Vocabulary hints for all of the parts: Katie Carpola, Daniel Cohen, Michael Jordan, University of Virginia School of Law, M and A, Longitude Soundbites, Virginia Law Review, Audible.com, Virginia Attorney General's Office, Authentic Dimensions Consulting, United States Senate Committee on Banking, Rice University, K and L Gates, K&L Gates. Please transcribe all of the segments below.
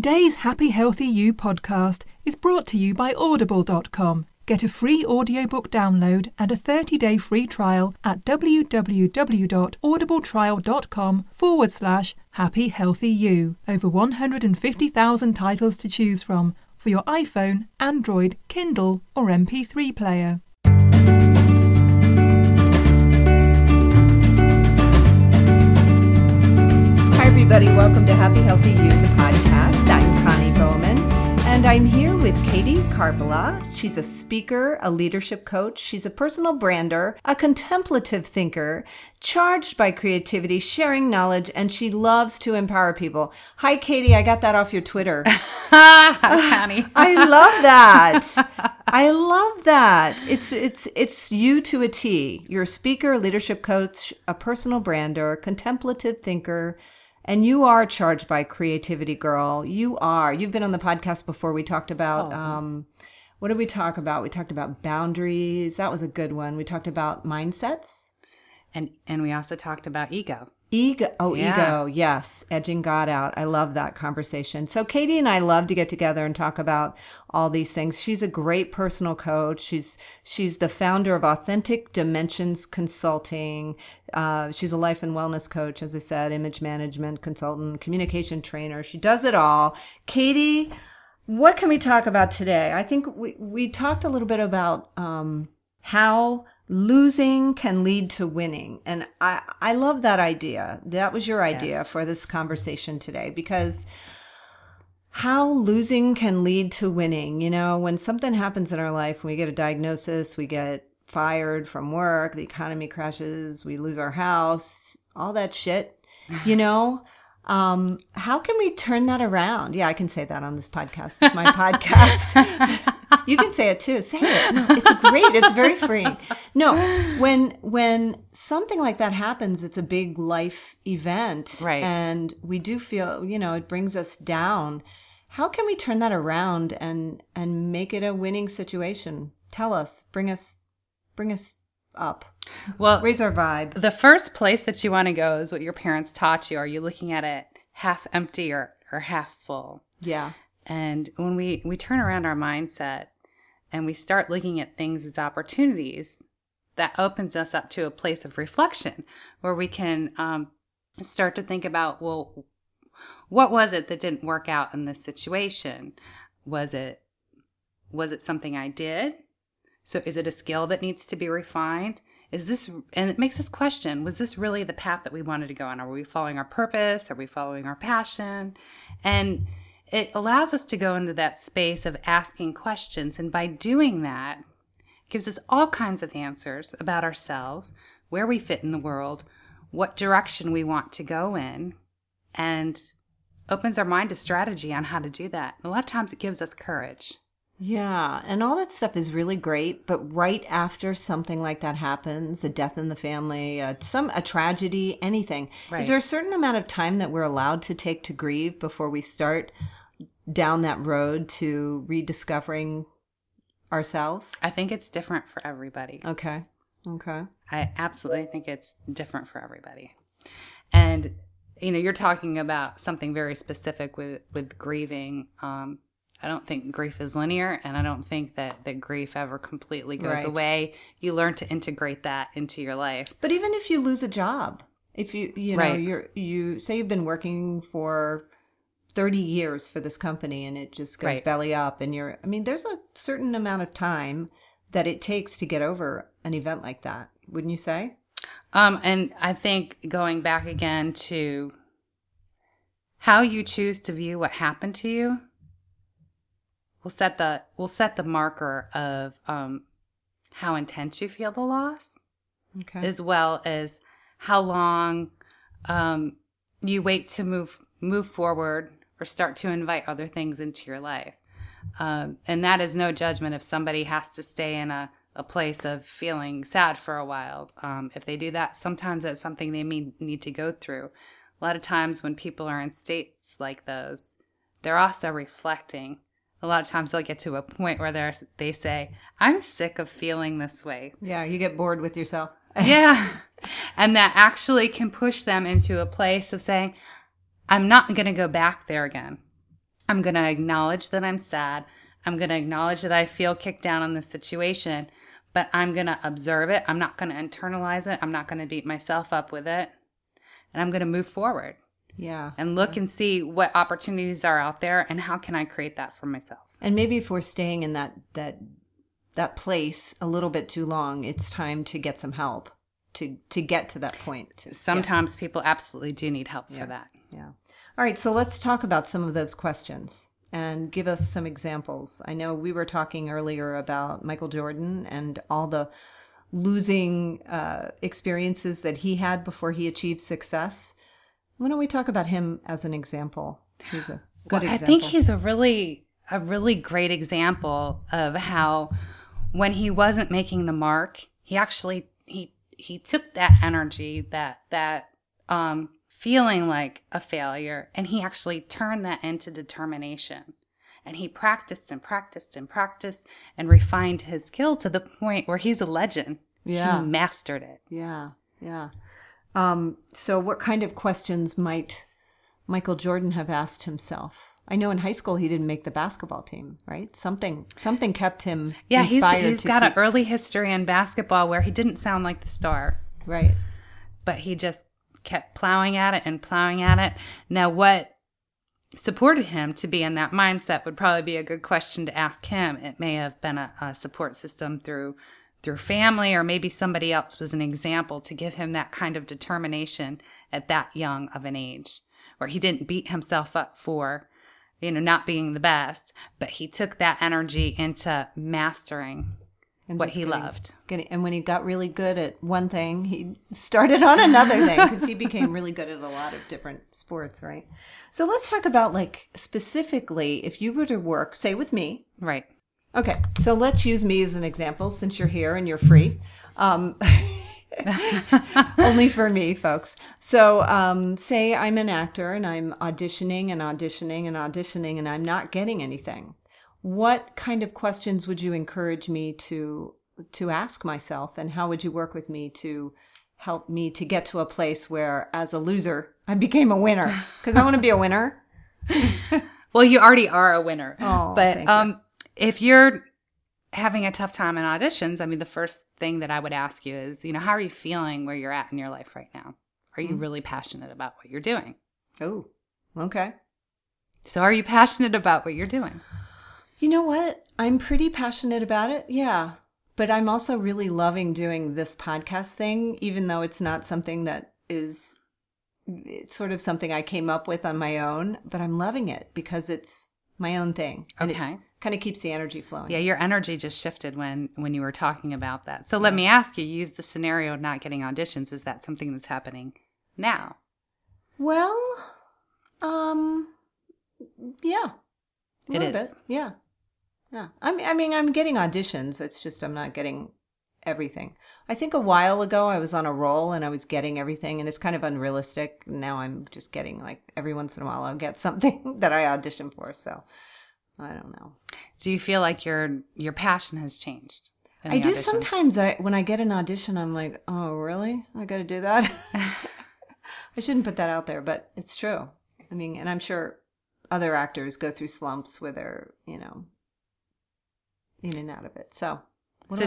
Today's Happy Healthy You podcast is brought to you by Audible.com. Get a free audiobook download and a 30-day free trial at www.audibletrial.com/happyhealthyyou. Over 150,000 titles to choose from for your iPhone, Android, Kindle or MP3 player. Hi everybody, welcome to Happy Healthy You, the podcast. I'm Connie Bowman. And I'm here with Katie Carpola. She's a speaker, a leadership coach. She's a personal brander, a contemplative thinker, charged by creativity, sharing knowledge, and she loves to empower people. Hi, Katie. I got that off your Twitter. Honey. I love that. I love that. It's you to a T. You're a speaker, a leadership coach, a personal brander, contemplative thinker. And you are charged by creativity, girl. You are. You've been on the podcast before. We talked about, what did we talk about? We talked about boundaries. That was a good one. We talked about mindsets. And we also talked about ego. Ego. Yes. Edging God out. I love that conversation. So Katie and I love to get together and talk about all these things. She's a great personal coach. She's the founder of Authentic Dimensions Consulting. She's a life and wellness coach, as I said, image management consultant, communication trainer. She does it all. Katie, what can we talk about today? I think we talked a little bit about how losing can lead to winning. And I love that idea. That was your idea for this conversation today, because how losing can lead to winning. You know, when something happens in our life, we get a diagnosis, we get fired from work, the economy crashes, we lose our house, all that shit, you know. How can we turn that around? Yeah, I can say that on this podcast. It's my podcast. You can say it too. Say it. No, it's great. It's very freeing. No, when something like that happens, it's a big life event. Right. And we do feel, you know, it brings us down. How can we turn that around and make it a winning situation? Tell us. Bring us up. Well, raise our vibe. The first place that you want to go is what your parents taught you. Are you looking at it half empty or half full? Yeah. And when we turn around our mindset and we start looking at things as opportunities, that opens us up to a place of reflection where we can start to think about, well, what was it that didn't work out in this situation? Was it something I did? So is it a skill that needs to be refined? And it makes us question, was this really the path that we wanted to go on? Are we following our purpose? Are we following our passion? And it allows us to go into that space of asking questions. And by doing that, it gives us all kinds of answers about ourselves, where we fit in the world, what direction we want to go in, and opens our mind to strategy on how to do that. And a lot of times it gives us courage. Yeah. And all that stuff is really great. But right after something like that happens, a death in the family, a tragedy, anything, right. Is there a certain amount of time that we're allowed to take to grieve before we start down that road to rediscovering ourselves? I think it's different for everybody. Okay. I absolutely think it's different for everybody. And, you know, you're talking about something very specific with grieving. I don't think grief is linear, and I don't think that grief ever completely goes away. You learn to integrate that into your life. But even if you lose a job, if you know, you say you've been working for 30 years for this company and it just goes belly up, and there's a certain amount of time that it takes to get over an event like that, wouldn't you say? And I think going back again to how you choose to view what happened to you will set the marker of how intense you feel the loss, as well as how long you wait to move forward or start to invite other things into your life. And that is no judgment if somebody has to stay in a place of feeling sad for a while. If they do that, sometimes that's something they need to go through. A lot of times when people are in states like those, they're also reflecting. A lot of times they'll get to a point where they say, I'm sick of feeling this way. Yeah, you get bored with yourself. Yeah. And that actually can push them into a place of saying, I'm not going to go back there again. I'm going to acknowledge that I'm sad. I'm going to acknowledge that I feel kicked down on this situation, but I'm going to observe it. I'm not going to internalize it. I'm not going to beat myself up with it. And I'm going to move forward. Yeah. And look and see what opportunities are out there and how can I create that for myself. And maybe if we're staying in that place a little bit too long, it's time to get some help to get to that point. Sometimes people absolutely do need help for that. Yeah. All right. So let's talk about some of those questions and give us some examples. I know we were talking earlier about Michael Jordan and all the losing experiences that he had before he achieved success. Why don't we talk about him as an example? He's a good example. I think he's a really great example of how when he wasn't making the mark, he actually he took that energy, that feeling like a failure, and he actually turned that into determination. And he practiced and practiced and practiced and refined his skill to the point where he's a legend. Yeah. He mastered it. Yeah. Yeah. So what kind of questions might Michael Jordan have asked himself? I know in high school he didn't make the basketball team, right? Something kept him inspired. Yeah, he's got an early history in basketball where he didn't sound like the star. Right. But he just kept plowing at it and plowing at it. Now, what supported him to be in that mindset would probably be a good question to ask him. It may have been a support system through family, or maybe somebody else was an example to give him that kind of determination at that young of an age, where he didn't beat himself up for not being the best, but he took that energy into mastering what he loved. And when he got really good at one thing, he started on another thing, because he became really good at a lot of different sports, right? So let's talk about, specifically, if you were to work, say, with me. Right. Okay, so let's use me as an example, since you're here and you're free. Only for me, folks. So say I'm an actor and I'm auditioning and I'm not getting anything. What kind of questions would you encourage me to ask myself, and how would you work with me to help me to get to a place where, as a loser, I became a winner? Because I want to be a winner. Well, you already are a winner. Oh, but if you're having a tough time in auditions, I mean, the first thing that I would ask you is, how are you feeling where you're at in your life right now? Are you really passionate about what you're doing? Oh, okay. So are you passionate about what you're doing? You know what? I'm pretty passionate about it. Yeah. But I'm also really loving doing this podcast thing, even though it's not something that is, it's sort of something I came up with on my own, but I'm loving it because it's my own thing. And it kind of keeps the energy flowing. Yeah, your energy just shifted when you were talking about that. So let me ask you, use the scenario of not getting auditions. Is that something that's happening now? Well, yeah. A little bit. Yeah. Yeah. I mean, I'm getting auditions. It's just I'm not getting everything. I think a while ago I was on a roll and I was getting everything, and it's kind of unrealistic. Now I'm just getting every once in a while I'll get something that I audition for. So I don't know. Do you feel like your passion has changed? I do sometimes. When I get an audition, I'm like, oh, really? I got to do that? I shouldn't put that out there, but it's true. I mean, and I'm sure other actors go through slumps where they're, in and out of it. So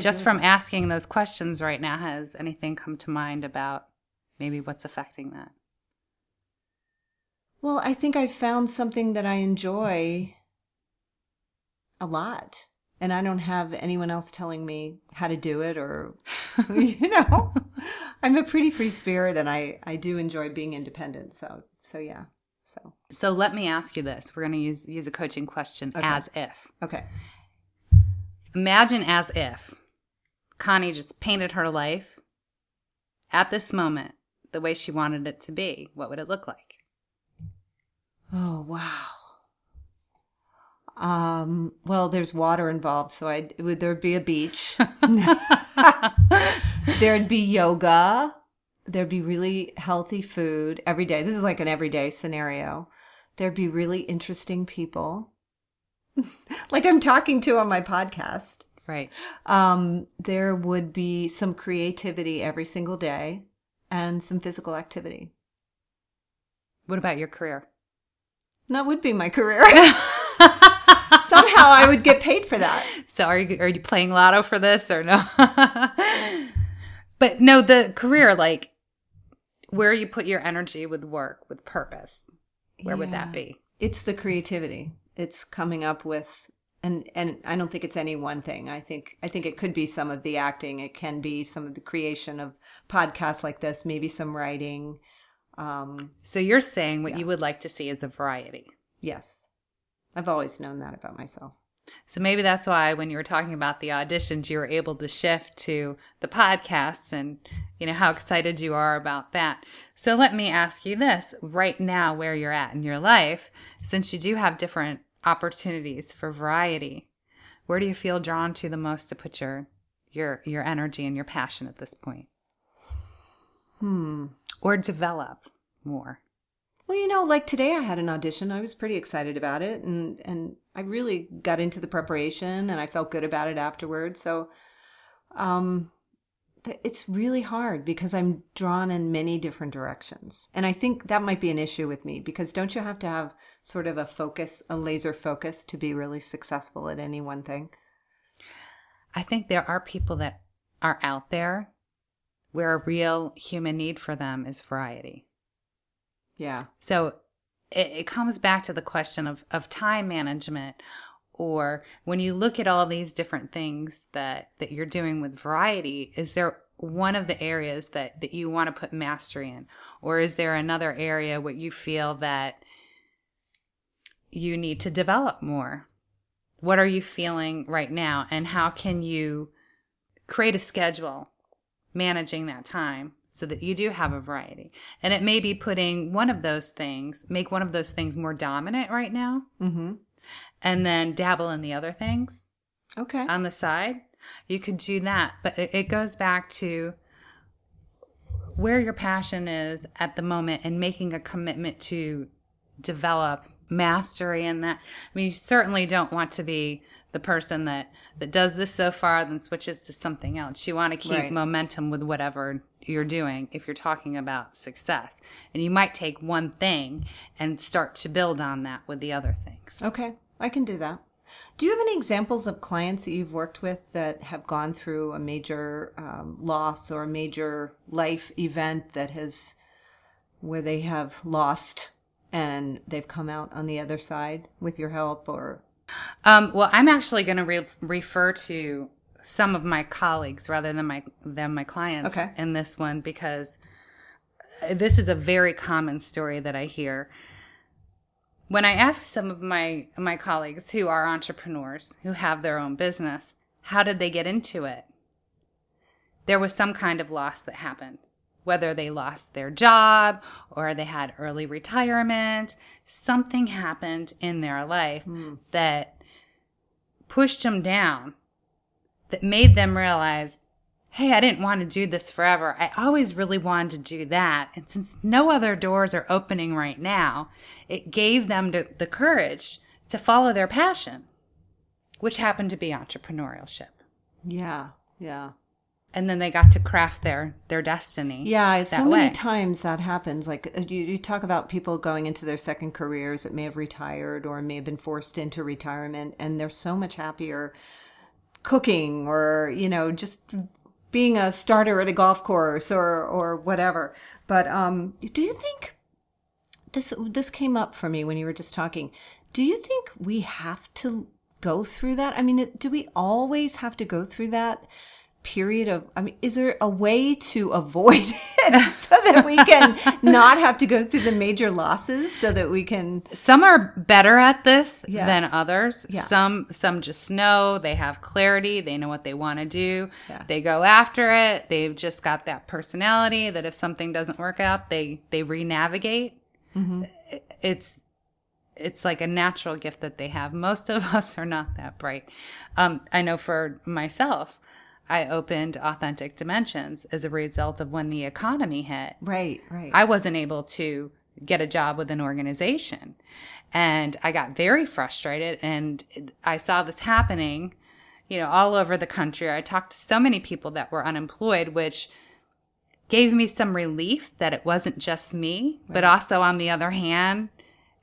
just from asking those questions right now, has anything come to mind about maybe what's affecting that? Well, I think I found something that I enjoy a lot, and I don't have anyone else telling me how to do it or, I'm a pretty free spirit, and I do enjoy being independent. So yeah. So let me ask you this. We're going to use a coaching question, as if. Okay. Imagine as if Connie just painted her life at this moment the way she wanted it to be. What would it look like? Oh, wow. Well, there's water involved, so there'd be a beach. There'd be yoga. There'd be really healthy food every day. This is like an everyday scenario. There'd be really interesting people, like I'm talking to on my podcast. Right. There would be some creativity every single day and some physical activity. What about your career? That would be my career. Somehow I would get paid for that. So are you playing lotto for this or no? But no, the career, like where you put your energy with work, with purpose, where would that be? It's the creativity. It's coming up with, and I don't think it's any one thing. I think it could be some of the acting. It can be some of the creation of podcasts like this, maybe some writing. So you're saying what you would like to see is a variety. Yes. I've always known that about myself. So maybe that's why when you were talking about the auditions, you were able to shift to the podcast and, you know, how excited you are about that. So let me ask you this right now, where you're at in your life, since you do have different opportunities for variety, where do you feel drawn to the most to put your energy and your passion at this point? Or develop more? Well, you know, like today I had an audition. I was pretty excited about it, and I really got into the preparation, and I felt good about it afterwards. So it's really hard because I'm drawn in many different directions. And I think that might be an issue with me because don't you have to have sort of a focus, a laser focus to be really successful at any one thing? I think there are people that are out there where a real human need for them is variety. Yeah. So it comes back to the question of time management, or when you look at all these different things that you're doing with variety, is there one of the areas that you want to put mastery in? Or is there another area where you feel that you need to develop more? What are you feeling right now? And how can you create a schedule managing that time so that you do have a variety? And it may be putting one of those things, make one of those things more dominant right now, and then dabble in the other things. Okay. On the side. You could do that, but it goes back to where your passion is at the moment and making a commitment to develop mastery in that. I mean, you certainly don't want to be the person that does this so far then switches to something else. You want to keep momentum with whatever you're doing if you're talking about success. And you might take one thing and start to build on that with the other things. Okay, I can do that. Do you have any examples of clients that you've worked with that have gone through a major loss or a major life event where they have lost and they've come out on the other side with your help or? Well, I'm actually going to refer to some of my colleagues rather than my clients in this one, because this is a very common story that I hear. When I ask some of my colleagues who are entrepreneurs, who have their own business, how did they get into it? There was some kind of loss that happened, whether they lost their job or they had early retirement. Something happened in their life that pushed them down, that made them realize, hey, I didn't want to do this forever. I always really wanted to do that. And since no other doors are opening right now, it gave them the courage to follow their passion, which happened to be entrepreneurship. Yeah, yeah. And then they got to craft their destiny. Yeah, so many times that happens. Like you talk about people going into their second careers that may have retired or may have been forced into retirement, and they're so much happier cooking or, you know, just being a starter at a golf course or whatever. But do you think this came up for me when you were just talking? Do you think we have to go through that? I mean, do we always have to go through that period of, I mean, is there a way to avoid it so that we can not have to go through the major losses so that we can? Some are better at this than others. Yeah. Some just know they have clarity. They know what they want to do. Yeah. They go after it. They've just got that personality that if something doesn't work out, they re-navigate. Mm-hmm. It's like a natural gift that they have. Most of us are not that bright. I know for myself, I opened Authentic Dimensions as a result of when the economy hit. Right. I wasn't able to get a job with an organization. And I got very frustrated. And I saw this happening, you know, all over the country. I talked to so many people that were unemployed, which gave me some relief that it wasn't just me. Right. But also, on the other hand,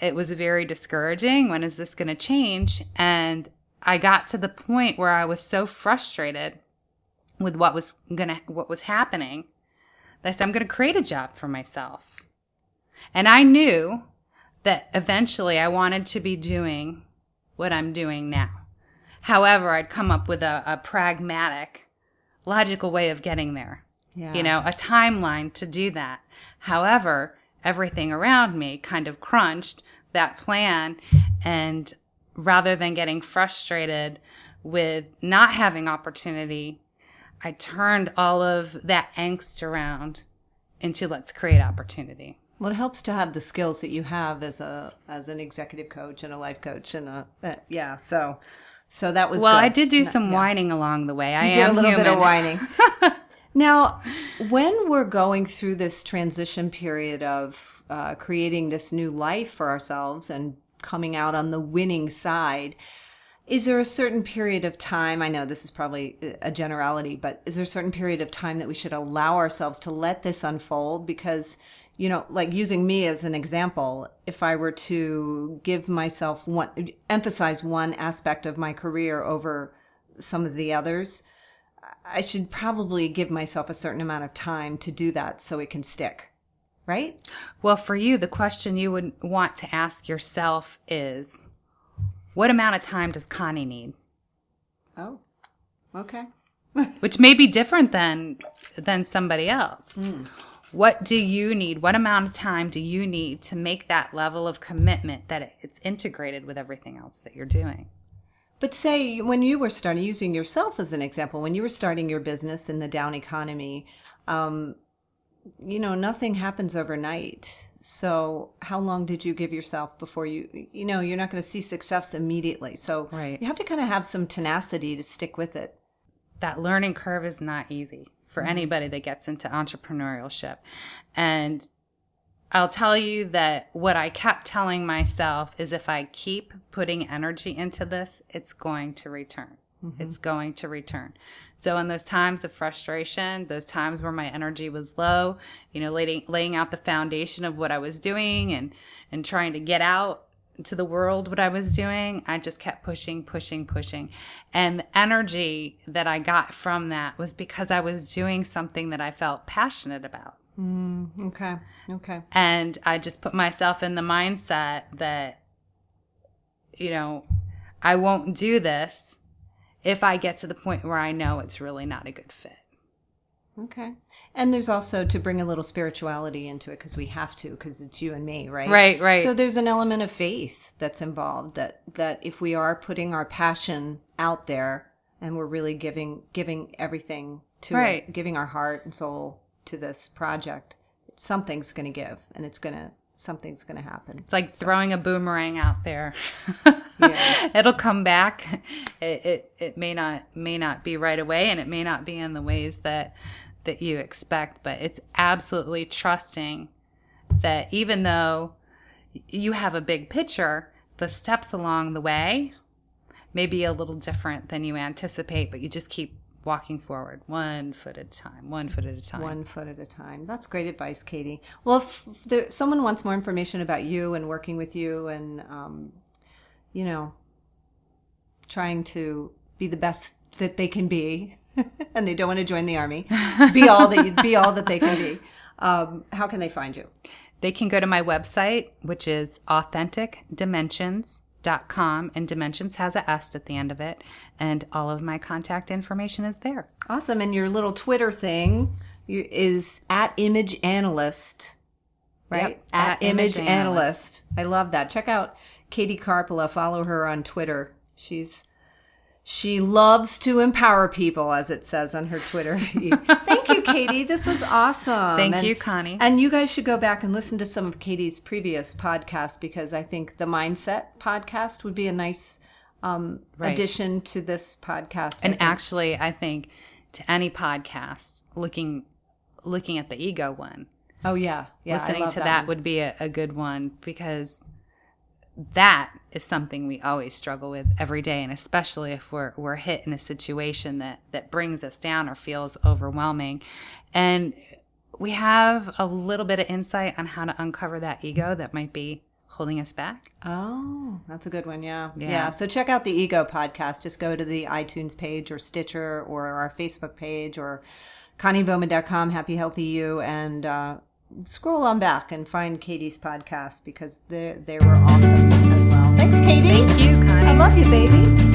it was very discouraging. When is this going to change? And I got to the point where I was so frustrated with what was happening that I said, I'm going to create a job for myself. And I knew that eventually I wanted to be doing what I'm doing now. However, I'd come up with a pragmatic, logical way of getting there. Yeah. You know, a timeline to do that. However, everything around me kind of crunched that plan. And rather than getting frustrated with not having opportunity, I turned all of that angst around into let's create opportunity. Well, it helps to have the skills that you have as an executive coach and a life coach and so that was good. I did do some whining along the way. I did a little bit of whining. Now, when we're going through this transition period of creating this new life for ourselves and coming out on the winning side, is there a certain period of time? I know this is probably a generality, but is there a certain period of time that we should allow ourselves to let this unfold? Because, you know, like using me as an example, if I were to give myself emphasize one aspect of my career over some of the others, I should probably give myself a certain amount of time to do that so it can stick, right? Well, for you, the question you would want to ask yourself is, what amount of time does Connie need? Oh, okay. Which may be different than somebody else. Mm. What do you need? What amount of time do you need to make that level of commitment that it's integrated with everything else that you're doing? But say when you were starting, using yourself as an example, when you were starting your business in the down economy, you know, nothing happens overnight. So how long did you give yourself before you you're not going to see success immediately. So right. You have to kind of have some tenacity to stick with it. That learning curve is not easy for anybody that gets into entrepreneurship. And I'll tell you that what I kept telling myself is if I keep putting energy into this, it's going to return. Mm-hmm. It's going to return. So in those times of frustration, those times where my energy was low, you know, laying out the foundation of what I was doing and trying to get out to the world what I was doing, I just kept pushing. And the energy that I got from that was because I was doing something that I felt passionate about. Okay. And I just put myself in the mindset that, you know, I won't do this if I get to the point where I know it's really not a good fit. Okay. And there's also to bring a little spirituality into it because we have to, because it's you and me, right? Right. So there's an element of faith that's involved that if we are putting our passion out there and we're really giving everything to it, giving our heart and soul to this project, something's going to give and something's going to happen. It's like throwing a boomerang out there. Yeah. It'll come back. It may not be right away and it may not be in the ways that you expect, but it's absolutely trusting that even though you have a big picture, the steps along the way may be a little different than you anticipate, but you just keep walking forward one foot at a time. That's great advice, Katie. Well, if someone wants more information about you and working with you and, you know, trying to be the best that they can be and they don't want to join the army, be all that they can be, how can they find you? They can go to my website, which is AuthenticDimensions.com, and Dimensions has a S at the end of it, and all of my contact information is there. Awesome. And your little Twitter thing is @ImageAnalyst, right? Yep. @ImageAnalyst. I love that. Check out Katie Carpola. Follow her on Twitter. She loves to empower people, as it says on her Twitter feed. Thank you, Katie. This was awesome. Thank you, Connie. And you guys should go back and listen to some of Katie's previous podcasts, because I think the Mindset podcast would be a nice addition to this podcast. And actually, I think to any podcast, looking at the ego one. Oh, yeah. Listening to that would be a good one, because that is something we always struggle with every day, and especially if we're hit in a situation that brings us down or feels overwhelming. And we have a little bit of insight on how to uncover that ego that might be holding us back. Oh, that's a good one. Yeah. So check out the Ego podcast. Just go to the iTunes page or Stitcher or our Facebook page or ConnieBowman.com, Happy Healthy You, and scroll on back and find Katie's podcast because they were awesome as well. Thanks, Katie. Thank you, Connie. I love you, baby.